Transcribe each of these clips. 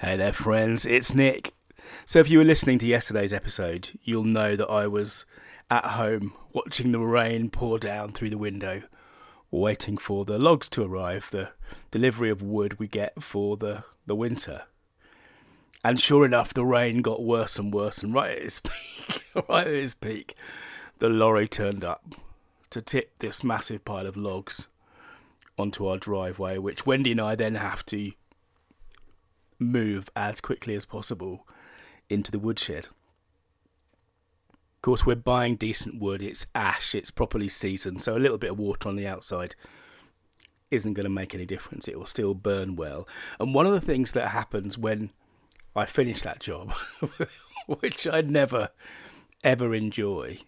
Hey there friends, it's Nick. So if you were listening to yesterday's episode, you'll know that I was at home watching the rain pour down through the window, waiting for the logs to arrive, the delivery of wood we get for the winter. And sure enough, the rain got worse and worse, and right at its peak, the lorry turned up to tip this massive pile of logs onto our driveway, which Wendy and I then have to move as quickly as possible into the woodshed. Of course, we're buying decent wood. It's ash, it's properly seasoned, so a little bit of water on the outside isn't going to make any difference. It will still burn well. And one of the things that happens when I finish that job, which I never ever enjoy,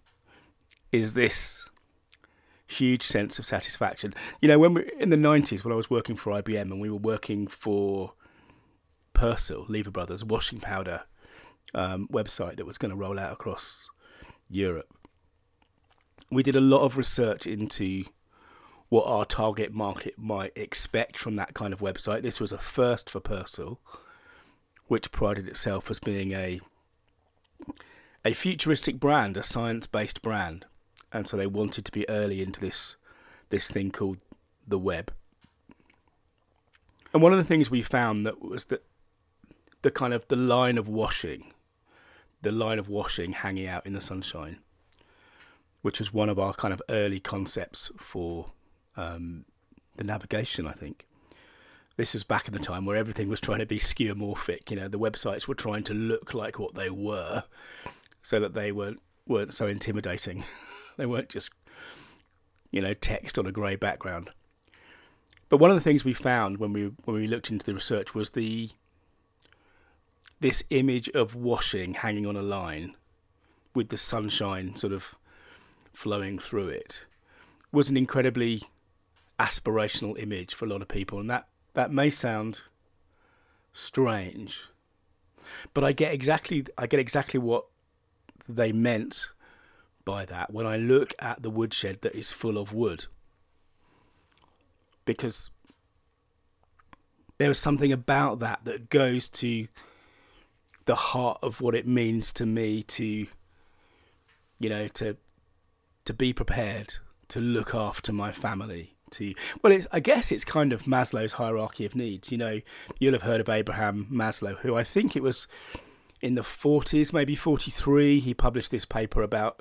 is this huge sense of satisfaction. You know, when we in the 90s, when I was working for IBM and we were working for Persil, Lever Brothers, washing powder website that was going to roll out across Europe, we did a lot of research into what our target market might expect from that kind of website. This was a first for Persil, which prided itself as being a futuristic brand, a science-based brand. And so they wanted to be early into this thing called the web. And one of the things we found that was that the line of washing hanging out in the sunshine, which was one of our kind of early concepts for the navigation, I think. This was back in the time where everything was trying to be skeuomorphic. You know, the websites were trying to look like what they were so that they weren't so intimidating. They weren't just, you know, text on a grey background. But one of the things we found when we looked into the research was this image of washing hanging on a line with the sunshine sort of flowing through it was an incredibly aspirational image for a lot of people. And that may sound strange, but I get exactly what they meant by that when I look at the woodshed that is full of wood. Because there is something about that goes to the heart of what it means to me to, you know, to be prepared, to look after my family. I guess it's kind of Maslow's hierarchy of needs. You know, you'll have heard of Abraham Maslow, who I think it was in the 40s, maybe 43. He published this paper about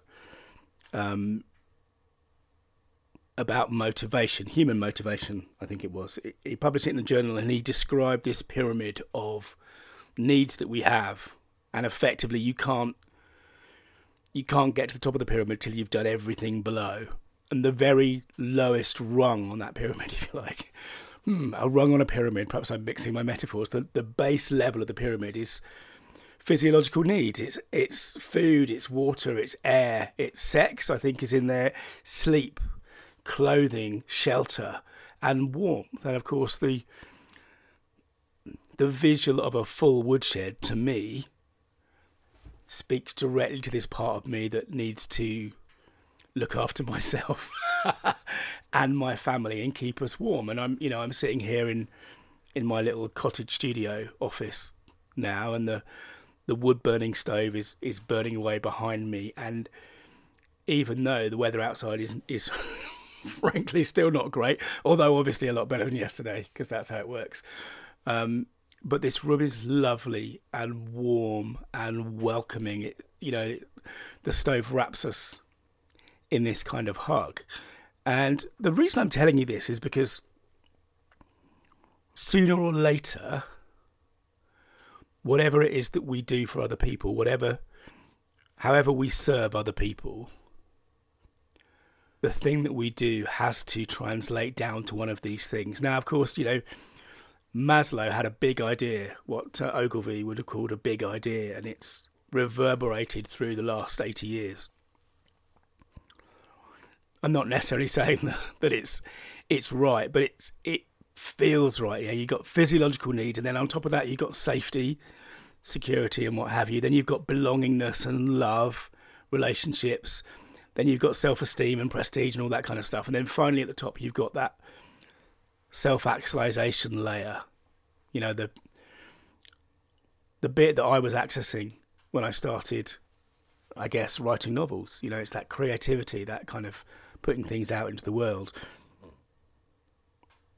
motivation, human motivation, I think it was. He published it in a journal and he described this pyramid of needs that we have, and effectively you can't get to the top of the pyramid till you've done everything below. And the very lowest rung on that pyramid, if you like, a rung on a pyramid, perhaps I'm mixing my metaphors, the base level of the pyramid is physiological needs. It's food, it's water, it's air, it's sex, I think is in there, sleep, clothing, shelter and warmth. And of course the visual of a full woodshed to me speaks directly to this part of me that needs to look after myself and my family and keep us warm. And I'm sitting here in my little cottage studio office now, and the wood burning stove is burning away behind me, and even though the weather outside is frankly still not great, although obviously a lot better than yesterday because that's how it works, but this room is lovely and warm and welcoming. The stove wraps us in this kind of hug. And the reason I'm telling you this is because sooner or later, whatever it is that we do for other people, however we serve other people, the thing that we do has to translate down to one of these things. Now, of course, you know, Maslow had a big idea, what Ogilvy would have called a big idea, and it's reverberated through the last 80 years. I'm not necessarily saying that it's right, but it feels right. Yeah, you've got physiological needs, and then on top of that, you've got safety, security, and what have you. Then you've got belongingness and love, relationships. Then you've got self-esteem and prestige and all that kind of stuff. And then finally at the top, you've got that self-actualization layer. You know, the the bit that I was accessing when I started, I guess, writing novels. You know, it's that creativity, that kind of putting things out into the world.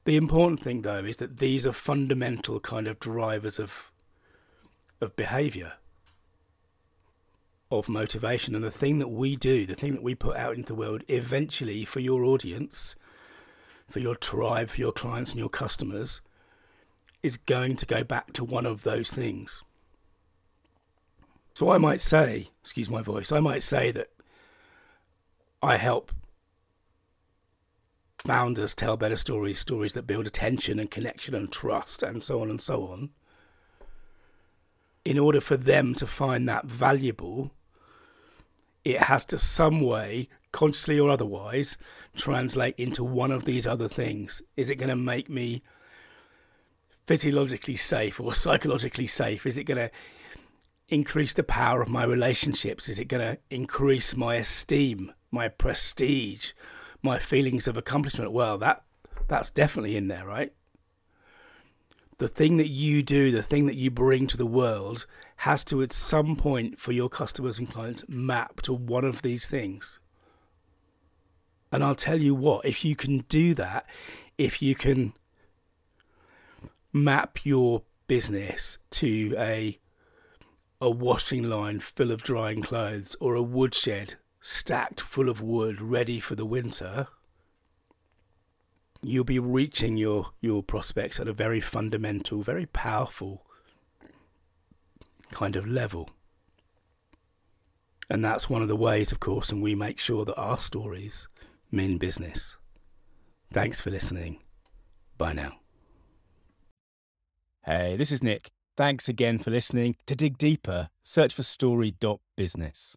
The important thing, though, is that these are fundamental kind of drivers of behaviour, of motivation. And the thing that we do, the thing that we put out into the world, eventually for your audience, for your tribe, for your clients and your customers, is going to go back to one of those things. So I might say, excuse my voice, I might say that I help founders tell better stories, stories that build attention and connection and trust and so on and so on. In order for them to find that valuable, it has to some way, consciously or otherwise, translate into one of these other things. Is it going to make me physiologically safe or psychologically safe? Is it going to increase the power of my relationships? Is it going to increase my esteem, my prestige, my feelings of accomplishment? Well, that's definitely in there, right? The thing that you do, the thing that you bring to the world, has to at some point for your customers and clients map to one of these things. And I'll tell you what, if you can do that, if you can map your business to a washing line full of drying clothes, or a woodshed stacked full of wood ready for the winter, you'll be reaching your prospects at a very fundamental, very powerful kind of level. And that's one of the ways, of course, and we make sure that our stories mean business. Thanks for listening. Bye now. Hey, this is Nick. Thanks again for listening. To dig deeper, search for story.business.